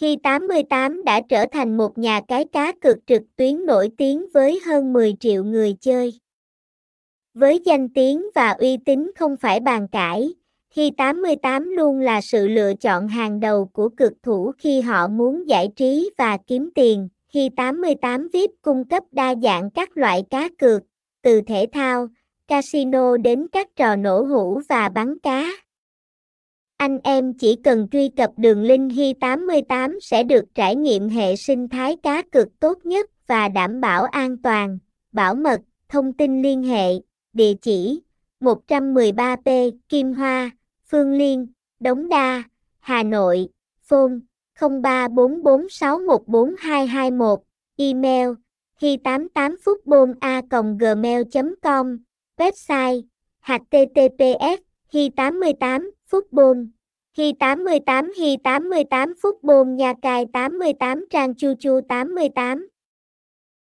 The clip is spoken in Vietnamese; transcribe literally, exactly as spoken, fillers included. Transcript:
hi tám mươi tám đã trở thành một nhà cái cá cược trực tuyến nổi tiếng với hơn mười triệu người chơi. Với danh tiếng và uy tín không phải bàn cãi, hi tám mươi tám luôn là sự lựa chọn hàng đầu của cược thủ khi họ muốn giải trí và kiếm tiền. hi tám mươi tám vi ai pi cung cấp đa dạng các loại cá cược, từ thể thao, casino đến các trò nổ hũ và bắn cá. Anh em chỉ cần truy cập đường link hi tám mươi tám sẽ được trải nghiệm hệ sinh thái cá cược tốt nhất và đảm bảo an toàn, bảo mật. Thông tin liên hệ, địa chỉ một một ba P Kim Hoa, Phương Liên, Đống Đa, Hà Nội, phone không ba bốn bốn sáu một bốn hai hai một, email hi tám mươi tám football a còng gmail chấm com, website h t t p s hi tám mươi tám football, hi tám mươi tám hi tám mươi tám football nhà cái tám mươi tám trang chu chu tám mươi tám.